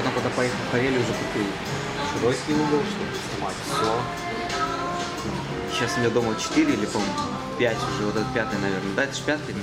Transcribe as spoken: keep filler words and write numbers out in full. Потом, когда поехал в Карелию, уже купил широкий угол, чтобы снимать все. Сейчас у меня дома четыре или, по-моему, пять уже, вот этот пятый, наверное. Да, это же пятый.